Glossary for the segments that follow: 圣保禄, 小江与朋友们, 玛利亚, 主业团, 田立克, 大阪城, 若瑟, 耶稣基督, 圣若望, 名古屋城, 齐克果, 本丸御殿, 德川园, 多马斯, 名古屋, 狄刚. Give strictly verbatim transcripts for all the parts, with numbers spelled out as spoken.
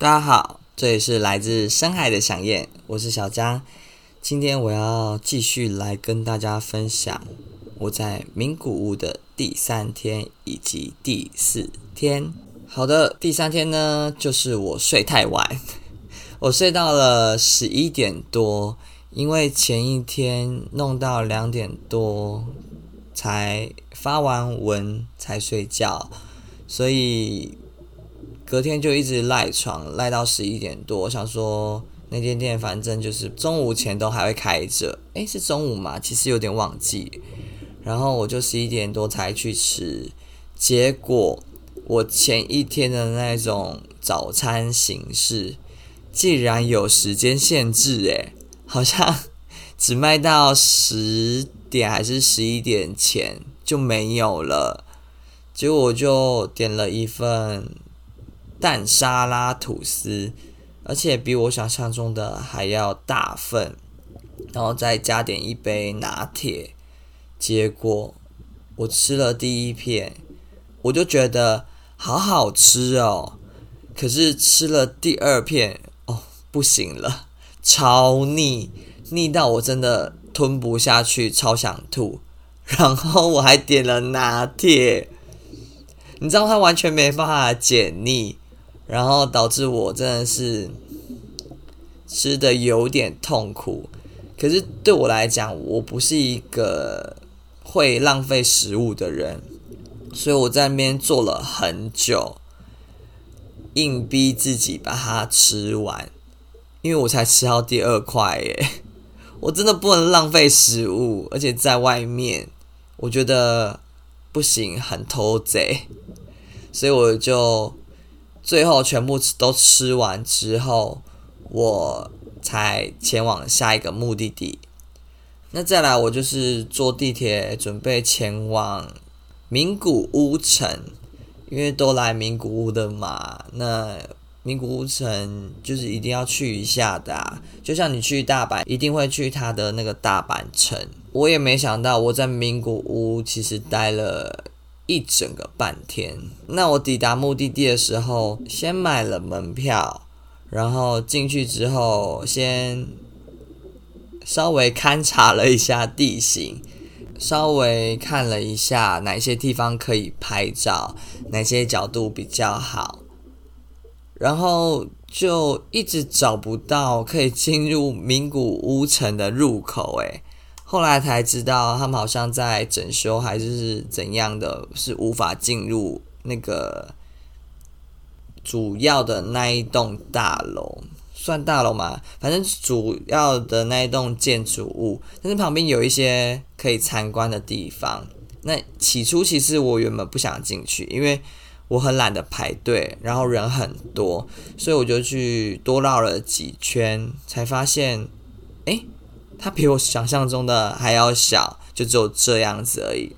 大家好，这里是来自深海的响燕，我是小张。今天我要继续来跟大家分享我在名古屋的第三天以及第四天。好的，第三天呢，就是我睡太晚，我睡到了十一点多，因为前一天弄到两点多才发完文才睡觉，所以隔天就一直赖床，赖到十一点多。我想说那间店反正就是中午前都还会开着，诶是中午吗？其实有点忘记。然后我就十一点多才去吃，结果我前一天的那种早餐形式竟然有时间限制，诶好像只卖到十点还是十一点前就没有了。结果我就点了一份蛋沙拉吐司，而且比我想象中的还要大份，然后再加点一杯拿铁。结果我吃了第一片，我就觉得好好吃哦，可是吃了第二片哦，不行了，超腻，腻到我真的吞不下去，超想吐。然后我还点了拿铁，你知道它完全没办法解腻，然后导致我真的是吃的有点痛苦。可是对我来讲，我不是一个会浪费食物的人，所以我在那边坐了很久，硬逼自己把它吃完，因为我才吃到第二块耶。我真的不能浪费食物，而且在外面我觉得不行，很偷贼。所以我就最后全部都吃完之后，我才前往下一个目的地。那再来，我就是坐地铁准备前往名古屋城，因为都来名古屋的嘛，那名古屋城就是一定要去一下的啊，就像你去大阪一定会去它的那个大阪城。我也没想到我在名古屋其实待了一整个半天。那我抵达目的地的时候，先买了门票，然后进去之后先稍微勘察了一下地形，稍微看了一下哪些地方可以拍照，哪些角度比较好，然后就一直找不到可以进入名古屋城的入口耶。后来才知道他们好像在整修还是怎样的，是无法进入那个主要的那一栋大楼，算大楼嘛，反正主要的那一栋建筑物，但是旁边有一些可以参观的地方。那起初其实我原本不想进去，因为我很懒得排队，然后人很多，所以我就去多绕了几圈，才发现诶它比我想象中的还要小，就只有这样子而已。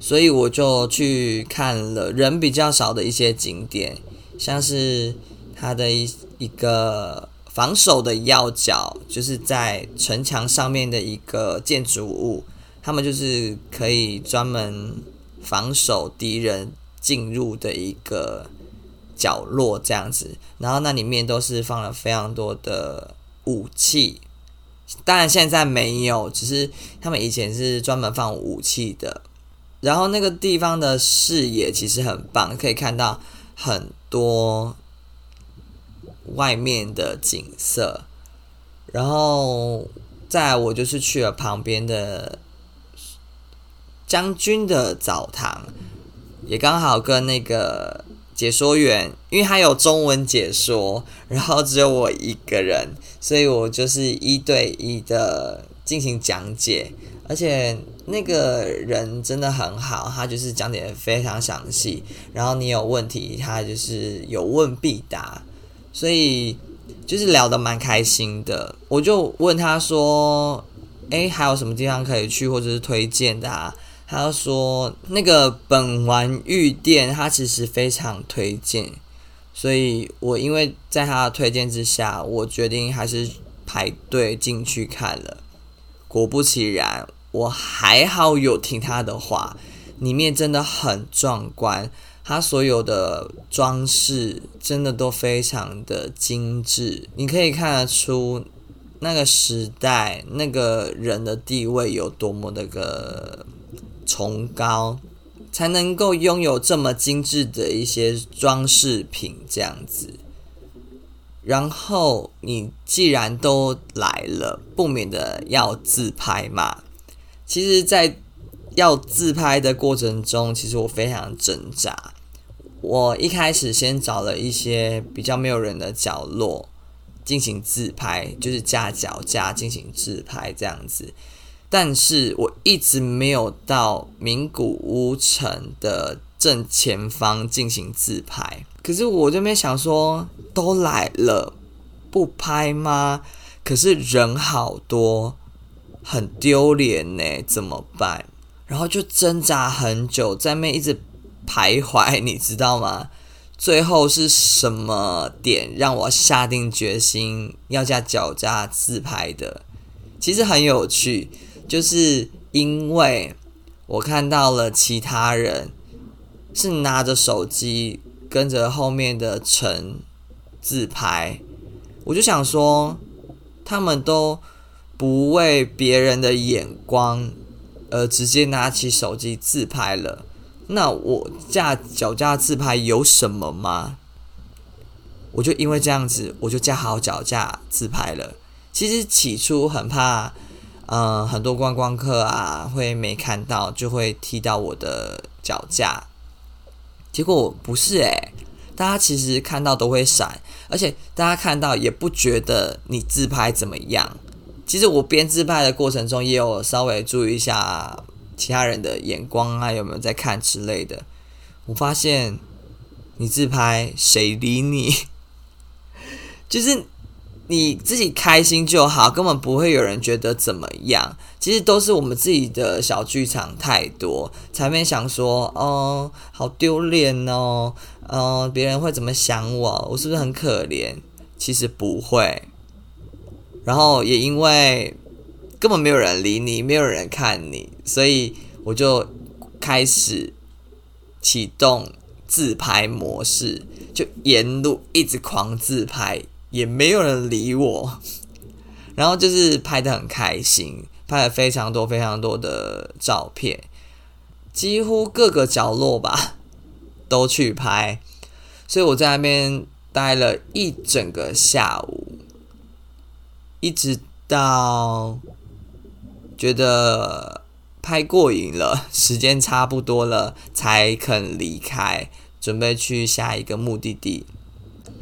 所以我就去看了人比较少的一些景点，像是它的一一个防守的要角，就是在城墙上面的一个建筑物，他们就是可以专门防守敌人进入的一个角落这样子。然后那里面都是放了非常多的武器，当然现在没有，只是他们以前是专门放武器的。然后那个地方的视野其实很棒，可以看到很多外面的景色。然后再来我就是去了旁边的将军的澡堂，也刚好跟那个解说员，因为他有中文解说，然后只有我一个人，所以我就是一对一的进行讲解，而且那个人真的很好，他就是讲解得非常详细，然后你有问题他就是有问必答，所以就是聊得蛮开心的。我就问他说诶还有什么地方可以去或者是推荐的啊。他说那个本丸御殿他其实非常推荐，所以我因为在他的推荐之下，我决定还是排队进去看了。果不其然，我还好有听他的话，里面真的很壮观，它所有的装饰真的都非常的精致，你可以看得出那个时代那个人的地位有多么的个崇高，才能够拥有这么精致的一些装饰品这样子。然后你既然都来了，不免的要自拍嘛。其实在要自拍的过程中，其实我非常挣扎。我一开始先找了一些比较没有人的角落进行自拍，就是架脚架进行自拍这样子。但是我一直没有到名古屋城的正前方进行自拍。可是我这边想说，都来了，不拍吗？可是人好多，很丢脸呢，怎么办？然后就挣扎很久，在那边一直徘徊，你知道吗？最后是什么点让我下定决心要架脚架自拍的？其实很有趣，就是因为我看到了其他人是拿着手机跟着后面的城自拍，我就想说他们都不为别人的眼光而直接拿起手机自拍了，那我架脚架自拍有什么吗？我就因为这样子，我就架好脚架自拍了。其实起初很怕，呃，很多观光客啊会没看到，就会踢到我的脚架。结果不是欸，大家其实看到都会闪，而且大家看到也不觉得你自拍怎么样。其实我边自拍的过程中，也有稍微注意一下其他人的眼光啊，有没有在看之类的。我发现你自拍谁理你？就是你自己开心就好，根本不会有人觉得怎么样。其实都是我们自己的小剧场太多，才没想说哦，好丢脸哦，哦，别人会怎么想我？我是不是很可怜？其实不会。然后也因为根本没有人理你，没有人看你，所以我就开始启动自拍模式，就沿路一直狂自拍。也没有人理我，然后就是拍得很开心，拍了非常多非常多的照片，几乎各个角落吧都去拍，所以我在那边待了一整个下午，一直到觉得拍过瘾了，时间差不多了，才肯离开，准备去下一个目的地。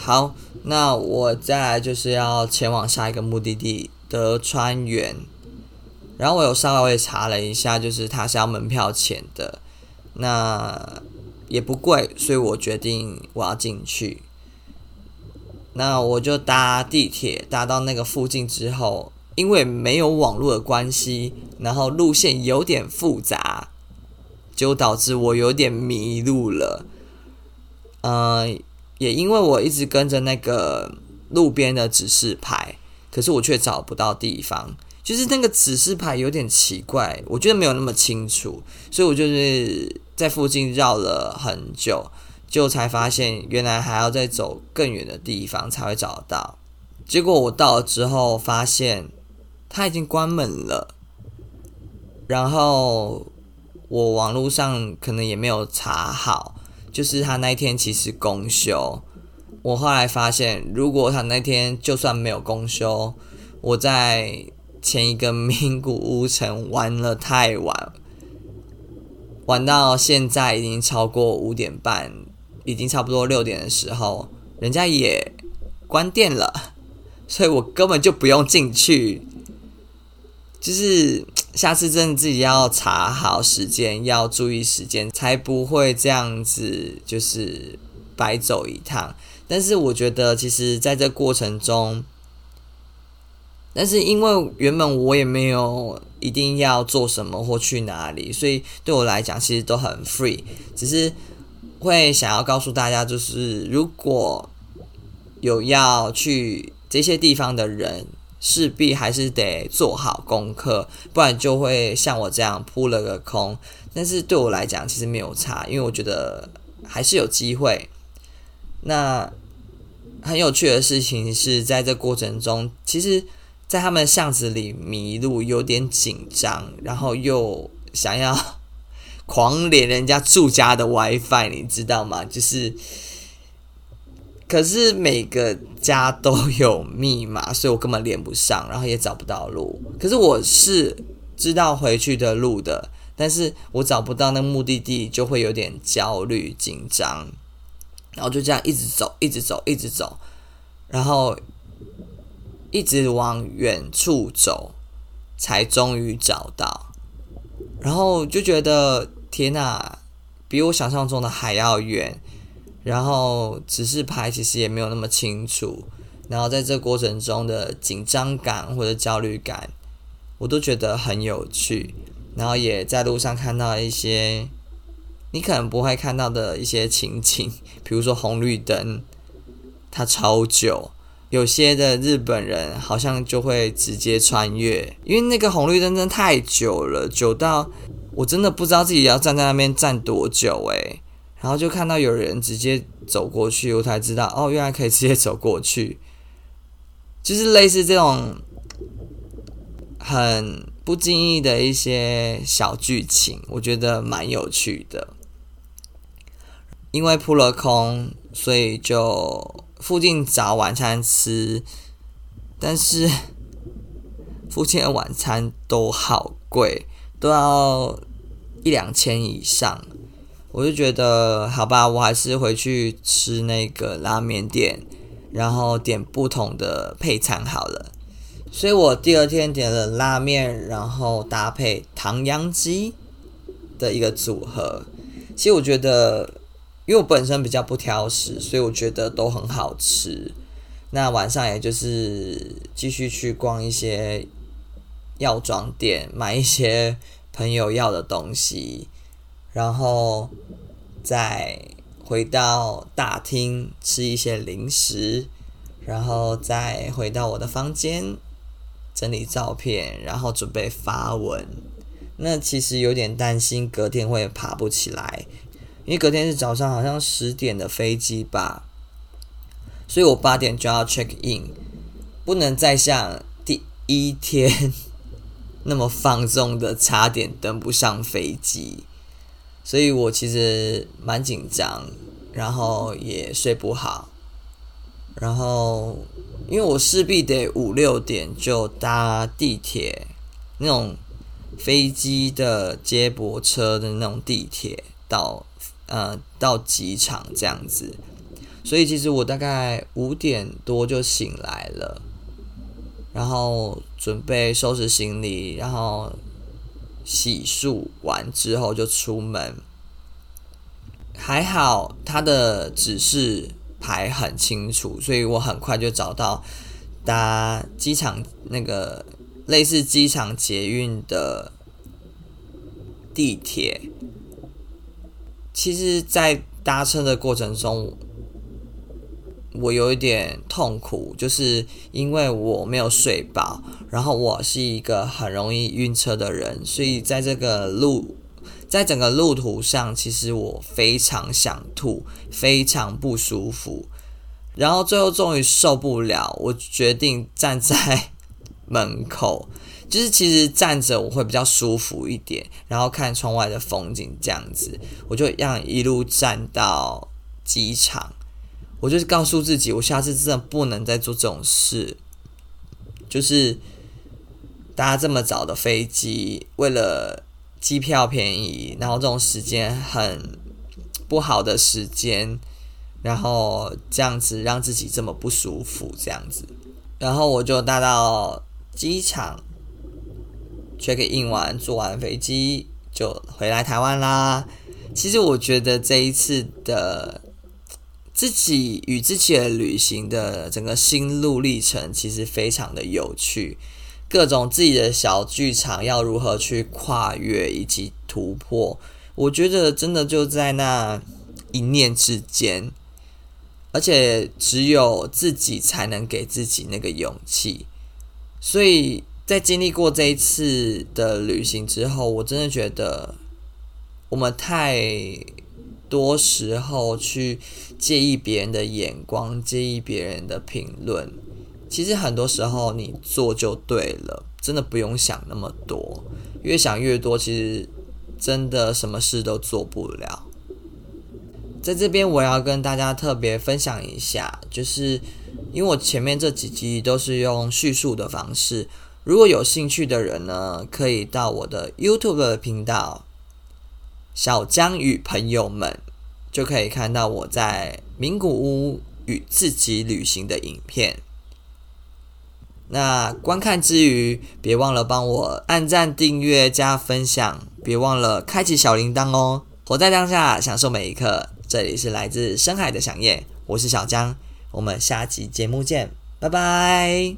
好，那我再来就是要前往下一个目的地德川园，然后我有稍微查了一下，就是它是要门票钱的，那也不贵，所以我决定我要进去。那我就搭地铁搭到那个附近之后，因为没有网络的关系，然后路线有点复杂，就导致我有点迷路了。呃也因为我一直跟着那个路边的指示牌，可是我却找不到地方，就是那个指示牌有点奇怪，我觉得没有那么清楚，所以我就是在附近绕了很久，就才发现原来还要再走更远的地方才会找到。结果我到了之后发现它已经关门了，然后我网络上可能也没有查好，就是他那天其实公休，我后来发现，如果他那天就算没有公休，我在前一个名古屋城玩了太晚，玩到现在已经超过五点半，已经差不多六点的时候，人家也关店了，所以我根本就不用进去。就是下次真的自己要查好时间，要注意时间，才不会这样子就是白走一趟。但是我觉得其实在这过程中，但是因为原本我也没有一定要做什么或去哪里，所以对我来讲其实都很 free， 只是会想要告诉大家，就是如果有要去这些地方的人，势必还是得做好功课，不然就会像我这样扑了个空。但是对我来讲其实没有差，因为我觉得还是有机会。那很有趣的事情是，在这过程中，其实在他们巷子里迷路，有点紧张，然后又想要狂连人家住家的 WiFi， 你知道吗？就是，可是每个家都有密码，所以我根本连不上，然后也找不到路。可是我是知道回去的路的，但是我找不到那目的地，就会有点焦虑紧张，然后就这样一直走，一直走，一直走，然后一直往远处走，才终于找到。然后就觉得天哪，比我想象中的还要远。然后指示牌其实也没有那么清楚。然后在这过程中的紧张感或者焦虑感，我都觉得很有趣。然后也在路上看到一些你可能不会看到的一些情景，比如说红绿灯，它超久，有些的日本人好像就会直接穿越，因为那个红绿灯真的太久了，久到我真的不知道自己要站在那边站多久欸。然后就看到有人直接走过去，我才知道哦，原来可以直接走过去，就是类似这种很不经意的一些小剧情，我觉得蛮有趣的。因为扑了空，所以就附近找晚餐吃，但是附近的晚餐都好贵，都要一两千以上。我就觉得好吧，我还是回去吃那个拉面店，然后点不同的配餐好了。所以我第二天点了拉面，然后搭配唐扬鸡的一个组合。其实我觉得，因为我本身比较不挑食，所以我觉得都很好吃。那晚上也就是继续去逛一些药妆店，买一些朋友要的东西，然后再回到大厅吃一些零食，然后再回到我的房间整理照片，然后准备发文。那其实有点担心隔天会爬不起来，因为隔天是早上好像十点的飞机吧，所以我八点就要 check in， 不能再像第一天那么放纵的差点登不上飞机，所以我其实蛮紧张，然后也睡不好，然后因为我势必得五六点就搭地铁，那种飞机的接驳车的那种地铁到呃到机场这样子，所以其实我大概五点多就醒来了，然后准备收拾行李，然后洗漱完之后就出门。还好它的指示牌很清楚，所以我很快就找到搭机场那个类似机场捷运的地铁。其实在搭车的过程中，我有一点痛苦，就是因为我没有睡饱，然后我是一个很容易晕车的人，所以在这个路在整个路途上，其实我非常想吐，非常不舒服，然后最后终于受不了，我决定站在门口，就是其实站着我会比较舒服一点，然后看窗外的风景这样子，我就这样一路站到机场。我就是告诉自己，我下次真的不能再做这种事，就是搭这么早的飞机，为了机票便宜，然后这种时间很不好的时间，然后这样子让自己这么不舒服这样子。然后我就搭到机场 check in 完，坐完飞机就回来台湾啦。其实我觉得这一次的自己与自己的旅行的整个心路历程其实非常的有趣，各种自己的小剧场要如何去跨越以及突破，我觉得真的就在那一念之间，而且只有自己才能给自己那个勇气。所以在经历过这一次的旅行之后，我真的觉得我们太多时候去介意别人的眼光，介意别人的评论。其实很多时候你做就对了，真的不用想那么多，越想越多，其实真的什么事都做不了。在这边我要跟大家特别分享一下，就是因为我前面这几集都是用叙述的方式，如果有兴趣的人呢，可以到我的 YouTube 的频道小江与朋友们，就可以看到我在名古屋与自己旅行的影片。那观看之余，别忘了帮我按赞、订阅、加分享，别忘了开启小铃铛哦。活在当下，享受每一刻。这里是来自深海的响夜，我是小江，我们下集节目见，拜拜。